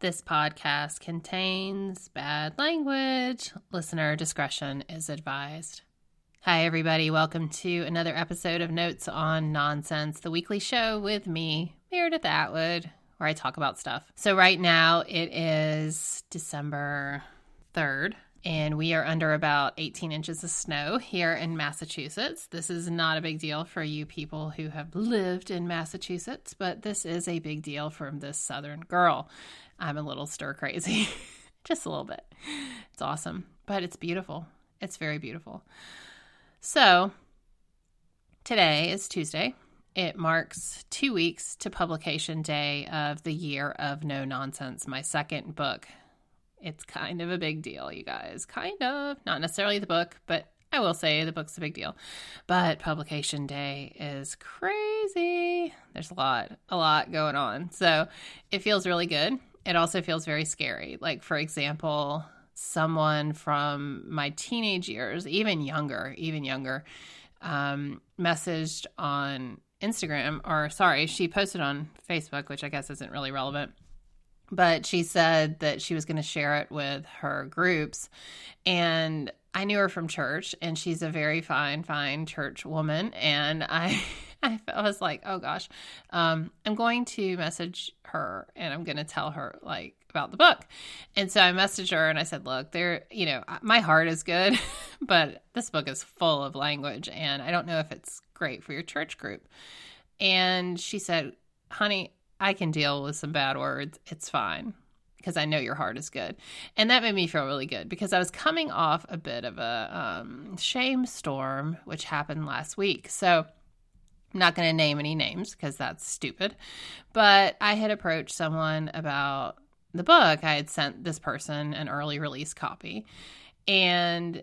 This podcast contains bad language. Listener discretion is advised. Hi, everybody. Welcome to another episode of Notes on Nonsense, the weekly show with me, Meredith Atwood, where I talk about stuff. So right now it is December 3rd, and we are under about 18 inches of snow here in Massachusetts. This is not a big deal for you people who have lived in Massachusetts, but this is a big deal for this Southern girl. I'm a little stir crazy, just a little bit. It's awesome, but it's beautiful. It's very beautiful. So today is Tuesday. It marks 2 weeks to publication day of the Year of No Nonsense, my second book. It's kind of a big deal, you guys. Kind of. Not necessarily the book, but I will say the book's a big deal. But publication day is crazy. There's a lot going on. So it feels really good. It also feels very scary. Like, for example, someone from my teenage years, even younger, messaged on Instagram, she posted on Facebook, which I guess isn't really relevant. But she said that she was going to share it with her groups, and I knew her from church, and she's a very fine church woman, and I was like, oh gosh, I'm going to message her, and I'm going to tell her, like, about the book. And so I messaged her, and I said, look, my heart is good, but this book is full of language, and I don't know if it's great for your church group. And she said, honey, I can deal with some bad words. It's fine because I know your heart is good. And that made me feel really good because I was coming off a bit of a shame storm, which happened last week. So I'm not going to name any names because that's stupid. But I had approached someone about the book. I had sent this person an early release copy, and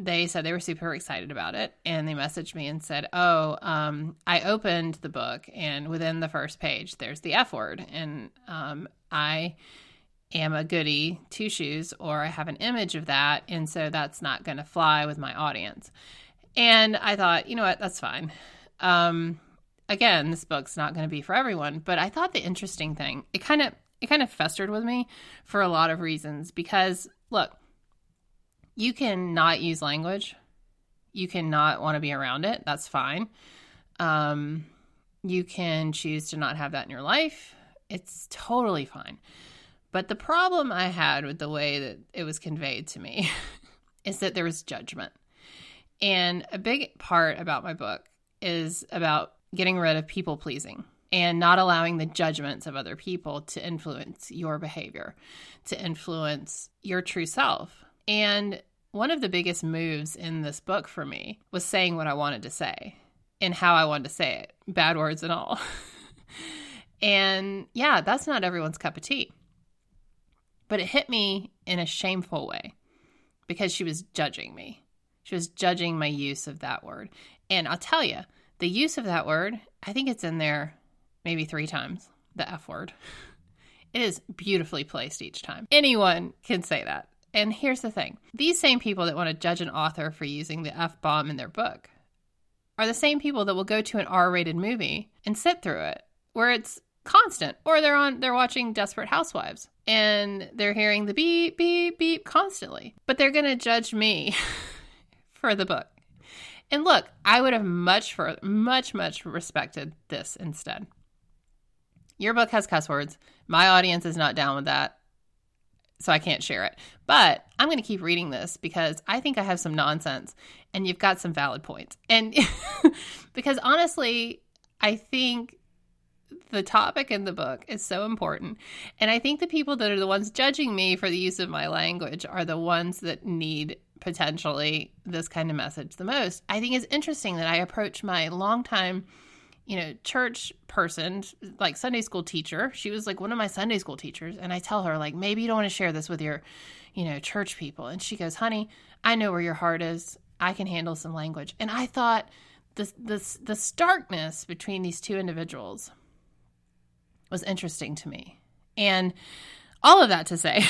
they said they were super excited about it, and they messaged me and said, I opened the book, and within the first page, there's the F word, and I am a goody two-shoes, or I have an image of that, and so that's not going to fly with my audience. And I thought, you know what, that's fine. Again, this book's not going to be for everyone, but I thought the interesting thing, it kind of festered with me for a lot of reasons, because, look, you can not use language. You can not want to be around it. That's fine. You can choose to not have that in your life. It's totally fine. But the problem I had with the way that it was conveyed to me is that there was judgment. And a big part about my book is about getting rid of people pleasing and not allowing the judgments of other people to influence your behavior, to influence your true self. And one of the biggest moves in this book for me was saying what I wanted to say and how I wanted to say it, bad words and all. And yeah, that's not everyone's cup of tea. But it hit me in a shameful way because she was judging me. She was judging my use of that word. And I'll tell you, the use of that word, I think it's in there maybe 3 times, the F word. It is beautifully placed each time. Anyone can say that. And here's the thing. These same people that want to judge an author for using the F-bomb in their book are the same people that will go to an R-rated movie and sit through it where it's constant, or they're watching Desperate Housewives and they're hearing the beep, beep, beep constantly. But they're going to judge me for the book. And look, I would have much respected this instead. Your book has cuss words. My audience is not down with that. So I can't share it. But I'm going to keep reading this because I think I have some nonsense and you've got some valid points. And because honestly, I think the topic in the book is so important. And I think the people that are the ones judging me for the use of my language are the ones that need potentially this kind of message the most. I think it's interesting that I approach my longtime church person, like Sunday school teacher. She was like one of my Sunday school teachers. And I tell her, like, maybe you don't want to share this with your, church people. And she goes, honey, I know where your heart is. I can handle some language. And I thought the starkness between these two individuals was interesting to me. And all of that to say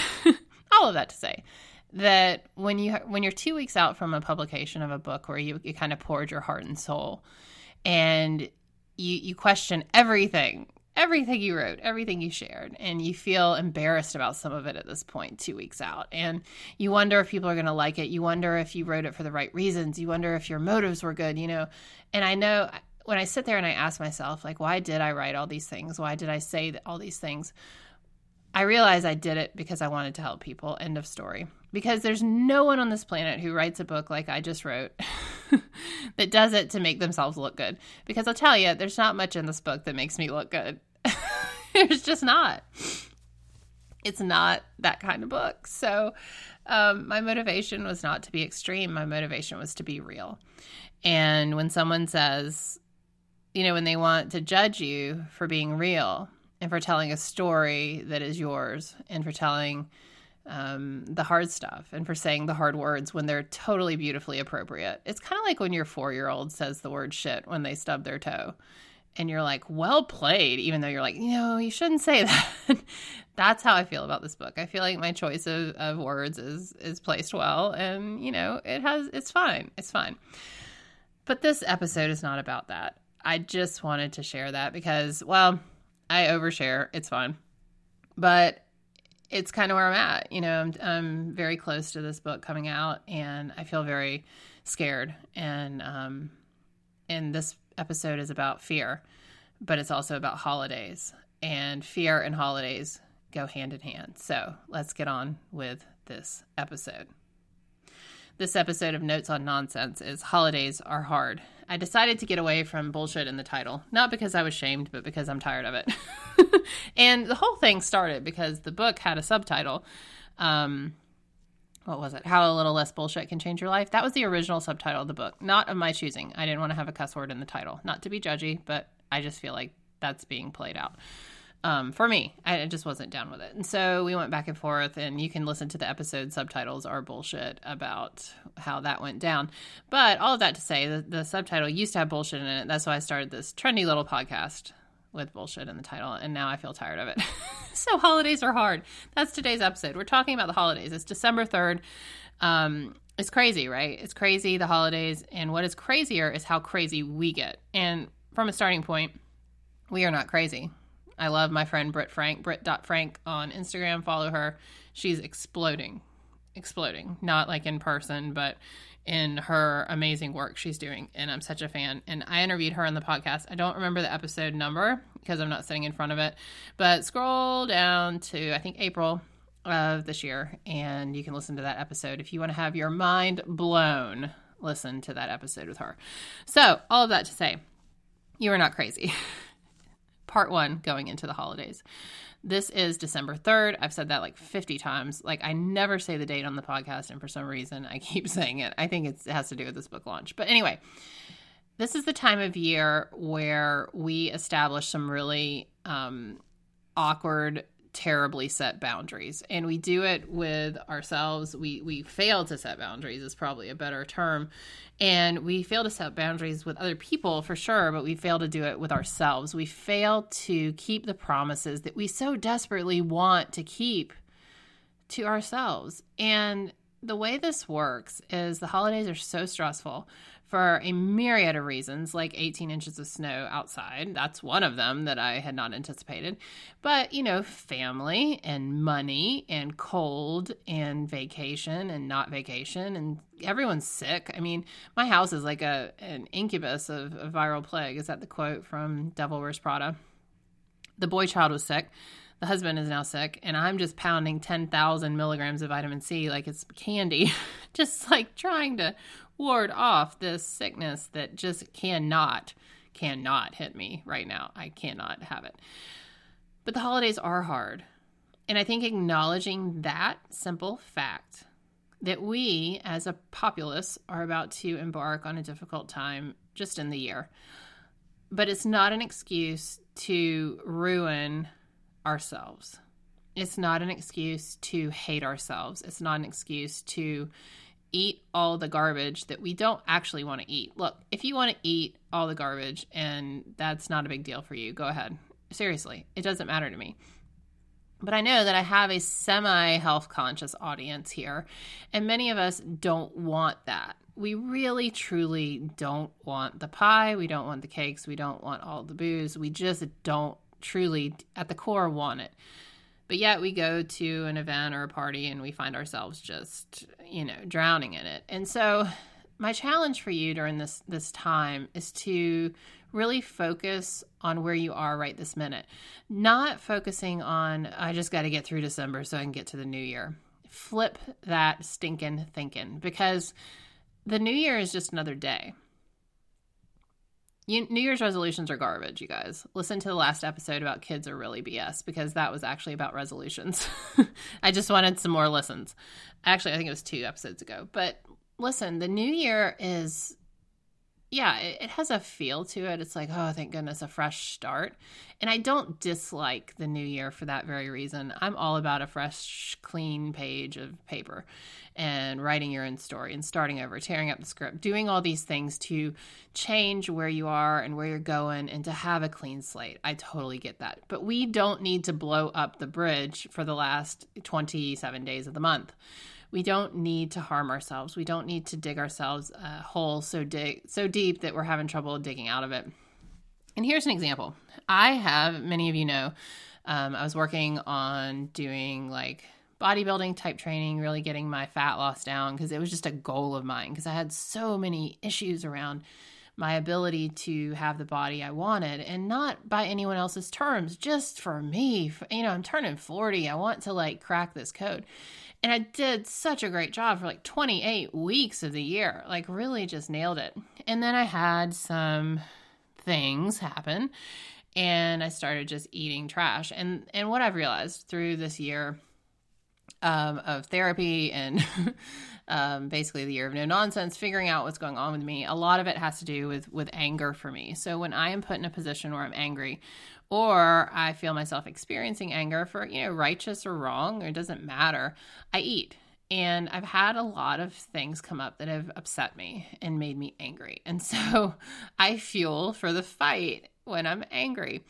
that when you're 2 weeks out from a publication of a book where you kind of poured your heart and soul and you question everything, everything you wrote, everything you shared, and you feel embarrassed about some of it at this point, 2 weeks out. And you wonder if people are going to like it. You wonder if you wrote it for the right reasons. You wonder if your motives were good, you know. And I know when I sit there and I ask myself, like, why did I write all these things? Why did I say all these things? I realize I did it because I wanted to help people. End of story. Because there's no one on this planet who writes a book like I just wrote that does it to make themselves look good. Because I'll tell you, there's not much in this book that makes me look good. There's just not. It's not that kind of book. So my motivation was not to be extreme. My motivation was to be real. And when someone says, you know, when they want to judge you for being real and for telling a story that is yours and for telling the hard stuff and for saying the hard words when they're totally beautifully appropriate. It's kind of like when your 4-year-old says the word shit when they stub their toe and you're like, well played, even though you're like, you know, you shouldn't say that. That's how I feel about this book. I feel like my choice of words is placed well and, you know, it's fine. It's fine. But this episode is not about that. I just wanted to share that because, well, I overshare. It's fine. But it's kind of where I'm at. You know, I'm very close to this book coming out and I feel very scared. And this episode is about fear, but it's also about holidays, and fear and holidays go hand in hand. So let's get on with this episode. This episode of Notes on Nonsense is Holidays Are Hard. I decided to get away from bullshit in the title, not because I was shamed, but because I'm tired of it. And the whole thing started because the book had a subtitle. What was it? How a Little Less Bullshit Can Change Your Life. That was the original subtitle of the book, not of my choosing. I didn't want to have a cuss word in the title, not to be judgy, but I just feel like that's being played out. For me, I just wasn't down with it. And so we went back and forth, and you can listen to the episode subtitles are bullshit about how that went down. But all of that to say, the subtitle used to have bullshit in it. That's why I started this trendy little podcast with bullshit in the title, and now I feel tired of it. So holidays are hard. That's today's episode. We're talking about the holidays. It's December 3rd. It's crazy, right? It's crazy, the holidays. And what is crazier is how crazy we get. And from a starting point, we are not crazy. I love my friend Britt Frank, Britt.Frank on Instagram. Follow her. She's exploding, not like in person, but in her amazing work she's doing. And I'm such a fan. And I interviewed her on the podcast. I don't remember the episode number because I'm not sitting in front of it, but scroll down to, I think, April of this year. And you can listen to that episode. If you want to have your mind blown, listen to that episode with her. So all of that to say, you are not crazy. Part one, going into the holidays. This is December 3rd. I've said that like 50 times. Like, I never say the date on the podcast, and for some reason, I keep saying it. I think it has to do with this book launch. But anyway, this is the time of year where we establish some really awkward, terribly set boundaries. And we do it with ourselves. We fail to set boundaries is probably a better term. And we fail to set boundaries with other people for sure, but we fail to do it with ourselves. We fail to keep the promises that we so desperately want to keep to ourselves. And the way this works is the holidays are so stressful for a myriad of reasons, like 18 inches of snow outside. That's one of them that I had not anticipated. But, you know, family and money and cold and vacation and not vacation and everyone's sick. I mean, my house is like an incubus of a viral plague. Is that the quote from Devil Wears Prada? The boy child was sick. The husband is now sick, and I'm just pounding 10,000 milligrams of vitamin C like it's candy, just like trying to ward off this sickness that just cannot hit me right now. I cannot have it. But the holidays are hard. And I think acknowledging that simple fact that we as a populace are about to embark on a difficult time just in the year, but it's not an excuse to ruin ourselves. It's not an excuse to hate ourselves. It's not an excuse to eat all the garbage that we don't actually want to eat. Look, if you want to eat all the garbage and that's not a big deal for you, go ahead. Seriously, it doesn't matter to me. But I know that I have a semi-health conscious audience here, and many of us don't want that. We really, truly don't want the pie. We don't want the cakes. We don't want all the booze. We just don't truly at the core want it. But yet we go to an event or a party and we find ourselves just, you know, drowning in it. And so my challenge for you during this time is to really focus on where you are right this minute, not focusing on, I just got to get through December so I can get to the new year. Flip that stinking thinking, because the new year is just another day. New Year's resolutions are garbage, you guys. Listen to the last episode about kids are really BS, because that was actually about resolutions. I just wanted some more listens. Actually, I think it was 2 episodes ago. But listen, the new year is, yeah, it has a feel to it. It's like, oh, thank goodness, a fresh start. And I don't dislike the new year for that very reason. I'm all about a fresh, clean page of paper and writing your own story and starting over, tearing up the script, doing all these things to change where you are and where you're going and to have a clean slate. I totally get that. But we don't need to blow up the bridge for the last 27 days of the month. We don't need to harm ourselves. We don't need to dig ourselves a hole so deep that we're having trouble digging out of it. And here's an example. I have, many of you know, I was working on doing like bodybuilding type training, really getting my fat loss down, because it was just a goal of mine, because I had so many issues around my ability to have the body I wanted, and not by anyone else's terms, just for me. You know, I'm turning 40. I want to like crack this code. And I did such a great job for like 28 weeks of the year, like really just nailed it. And then I had some things happen and I started just eating trash. And what I've realized through this year of therapy and basically the year of no nonsense, figuring out what's going on with me, a lot of it has to do with anger for me. So when I am put in a position where I'm angry, or I feel myself experiencing anger for, you know, righteous or wrong, it doesn't matter, I eat. And I've had a lot of things come up that have upset me and made me angry. And so I fuel for the fight when I'm angry.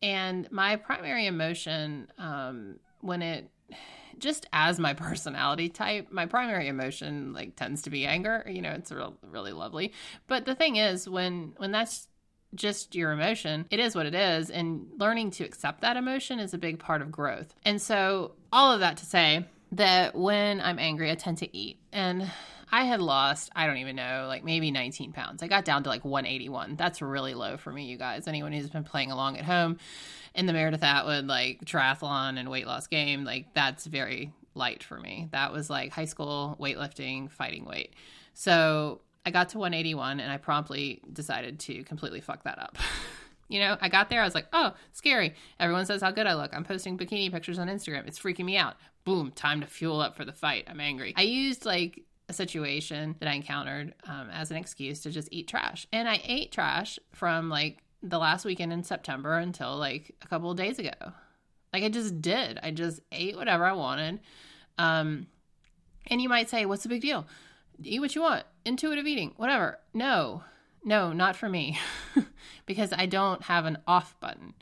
And my primary emotion, just as my personality type, my primary emotion like tends to be anger. You know, it's really lovely. But the thing is, when that's just your emotion, it is what it is. And learning to accept that emotion is a big part of growth. And so all of that to say that when I'm angry, I tend to eat. And I had lost, I don't even know, like maybe 19 pounds. I got down to like 181. That's really low for me, you guys. Anyone who's been playing along at home in the Meredith Atwood, like triathlon and weight loss game, like that's very light for me. That was like high school weightlifting, fighting weight. So I got to 181 and I promptly decided to completely fuck that up. You know, I got there. I was like, oh, scary. Everyone says how good I look. I'm posting bikini pictures on Instagram. It's freaking me out. Boom. Time to fuel up for the fight. I'm angry. I used like a situation that I encountered as an excuse to just eat trash. And I ate trash from like the last weekend in September until like a couple of days ago. Like I just did. I just ate whatever I wanted. And you might say, what's the big deal? Eat what you want. Intuitive eating, whatever. No, not for me. Because I don't have an off button.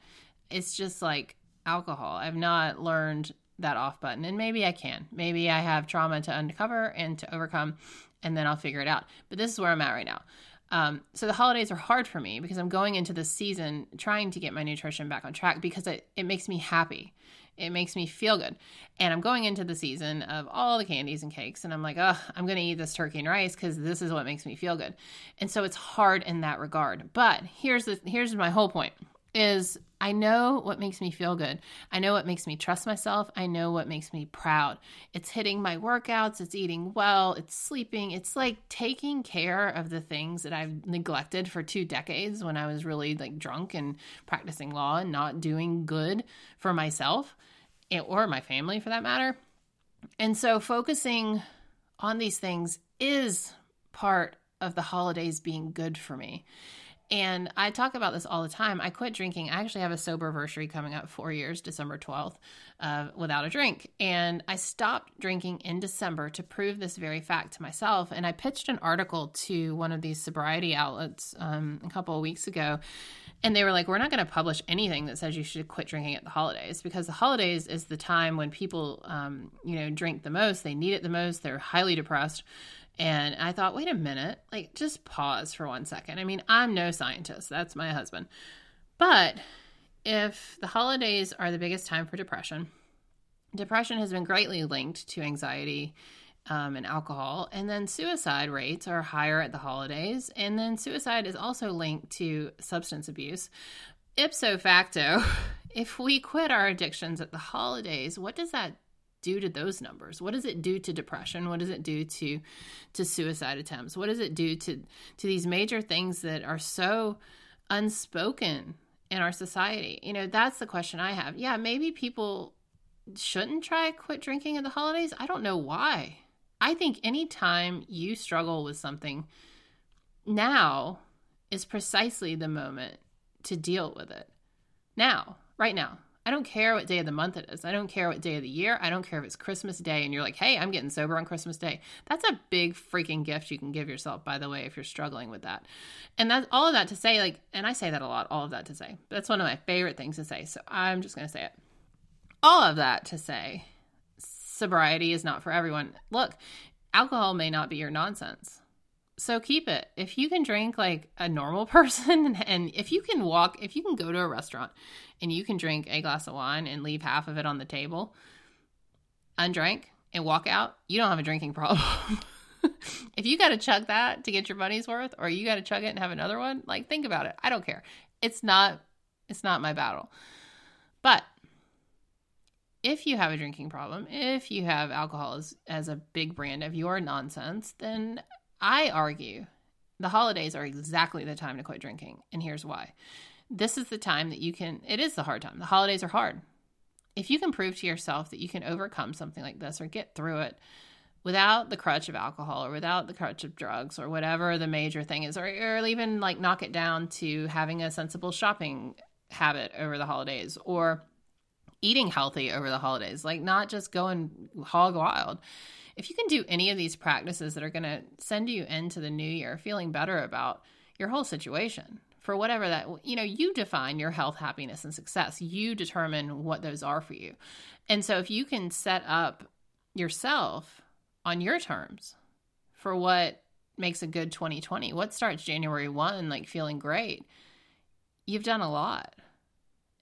It's just like alcohol. I've not learned that off button. And maybe I can. Maybe I have trauma to uncover and to overcome, and then I'll figure it out. But this is where I'm at right now. So the holidays are hard for me because I'm going into this season trying to get my nutrition back on track because it makes me happy. It makes me feel good. And I'm going into the season of all the candies and cakes, and I'm like, oh, I'm going to eat this turkey and rice because this is what makes me feel good. And so it's hard in that regard. But here's my whole point is I know what makes me feel good. I know what makes me trust myself. I know what makes me proud. It's hitting my workouts. It's eating well. It's sleeping. It's like taking care of the things that I've neglected for 2 decades when I was really like drunk and practicing law and not doing good for myself or my family for that matter. And so focusing on these things is part of the holidays being good for me. And I talk about this all the time. I quit drinking. I actually have a soberversary coming up 4 years, December 12th, without a drink. And I stopped drinking in December to prove this very fact to myself. And I pitched an article to one of these sobriety outlets a couple of weeks ago. And they were like, we're not going to publish anything that says you should quit drinking at the holidays, because the holidays is the time when people, drink the most. They need it the most. They're highly depressed. And I thought, wait a minute, like just pause for 1 second. I mean, I'm no scientist. That's my husband. But if the holidays are the biggest time for depression, depression has been greatly linked to anxiety and alcohol, and then suicide rates are higher at the holidays, and then suicide is also linked to substance abuse. Ipso facto, if we quit our addictions at the holidays, what does that do to those numbers? What does it do to depression? What does it do to suicide attempts? What does it do to these major things that are so unspoken in our society? You know, that's the question I have. Yeah, maybe people shouldn't try quit drinking at the holidays. I don't know why. I think any time you struggle with something, now is precisely the moment to deal with it. Now, right now. I don't care what day of the month it is. I don't care what day of the year. I don't care if it's Christmas Day and you're like, hey, I'm getting sober on Christmas Day. That's a big freaking gift you can give yourself, by the way, if you're struggling with that. And that's all of that to say, like, and I say that a lot, all of that to say. That's one of my favorite things to say, so I'm just going to say it. All of that to say, sobriety is not for everyone. Look, alcohol may not be your nonsense. So keep it. If you can drink like a normal person, and if you can walk, if you can go to a restaurant and you can drink a glass of wine and leave half of it on the table, undrank, and walk out, you don't have a drinking problem. If you got to chug that to get your money's worth, or you got to chug it and have another one, like, think about it. I don't care. It's not my battle. But if you have a drinking problem, if you have alcohol as a big brand of your nonsense, then I argue the holidays are exactly the time to quit drinking, and here's why. This is the time that you can, it is the hard time. The holidays are hard. If you can prove to yourself that you can overcome something like this or get through it without the crutch of alcohol or without the crutch of drugs or whatever the major thing is, or even like knock it down to having a sensible shopping habit over the holidays or eating healthy over the holidays, like not just going hog wild. If you can do any of these practices that are going to send you into the new year feeling better about your whole situation, for whatever that, you know, you define your health, happiness, and success. You determine what those are for you. And so if you can set up yourself on your terms for what makes a good 2020, what starts January 1, like feeling great, you've done a lot.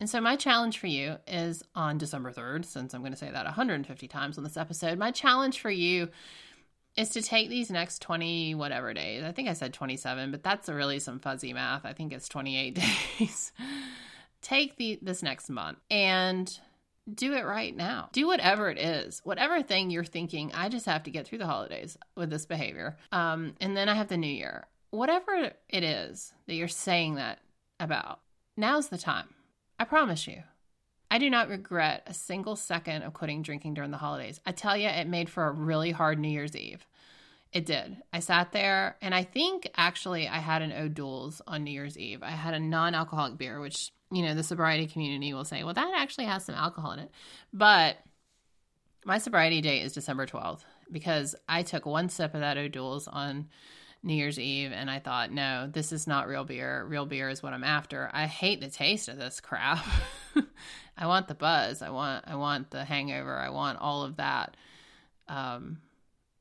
And so my challenge for you is on December 3rd, since I'm going to say that 150 times on this episode, my challenge for you is to take these next 20 whatever days. I think I said 27, but that's really some fuzzy math. I think it's 28 days. Take this next month and do it right now. Do whatever it is, whatever thing you're thinking, I just have to get through the holidays with this behavior. And then I have the new year. Whatever it is that you're saying that about, now's the time. I promise you, I do not regret a single second of quitting drinking during the holidays. I tell you, it made for a really hard New Year's Eve. It did. I sat there, and I think actually I had an O'Doul's on New Year's Eve. I had a non-alcoholic beer, which, you know, the sobriety community will say, well, that actually has some alcohol in it. But my sobriety date is December 12th because I took one sip of that O'Doul's on New Year's Eve, and I thought, no, this is not real beer. Real beer is what I'm after. I hate the taste of this crap. I want the buzz. I want the hangover. I want all of that. And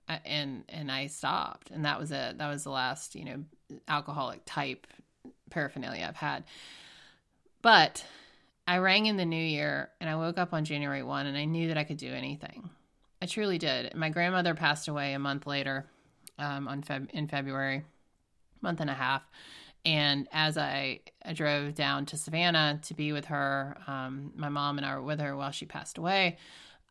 I stopped, and that was it. That was the last, you know, alcoholic type paraphernalia I've had. But I rang in the new year, and I woke up on January 1, and I knew that I could do anything. I truly did. My grandmother passed away a month later. In February, month and a half. And as I drove down to Savannah to be with her, my mom and I were with her while she passed away.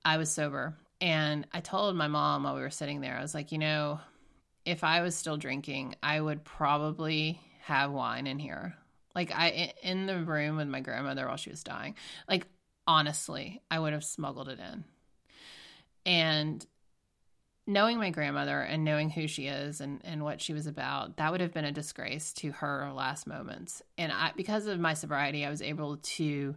I was sober. And I told my mom while we were sitting there, I was like, you know, if I was still drinking, I would probably have wine in here. Like in the room with my grandmother while she was dying, like, honestly, I would have smuggled it in. And knowing my grandmother and knowing who she is and what she was about, that would have been a disgrace to her last moments. And because of my sobriety, I was able to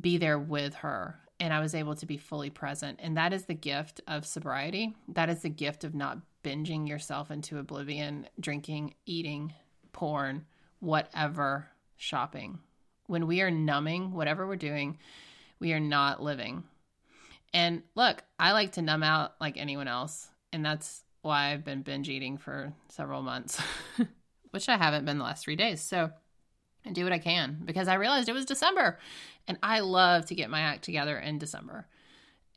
be there with her, and I was able to be fully present. And that is the gift of sobriety. That is the gift of not binging yourself into oblivion, drinking, eating, porn, whatever, shopping. When we are numbing whatever we're doing, we are not living. And look, I like to numb out like anyone else. And that's why I've been binge eating for several months, which I haven't been the last 3 days. So and do what I can, because I realized it was December and I love to get my act together in December.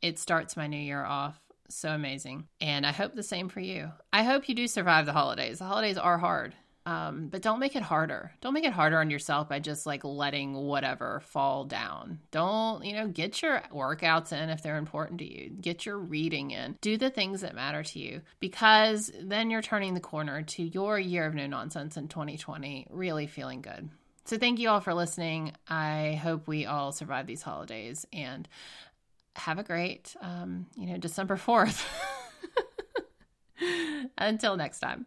It starts my new year off so amazing. And I hope the same for you. I hope you do survive the holidays. The holidays are hard, but don't make it harder. Don't make it harder on yourself by just like letting whatever fall down. Don't, get your workouts in if they're important to you. Get your reading in. Do the things that matter to you, because then you're turning the corner to your year of no nonsense in 2020, really feeling good. So thank you all for listening. I hope we all survive these holidays, and have a great, December 4th. Until next time.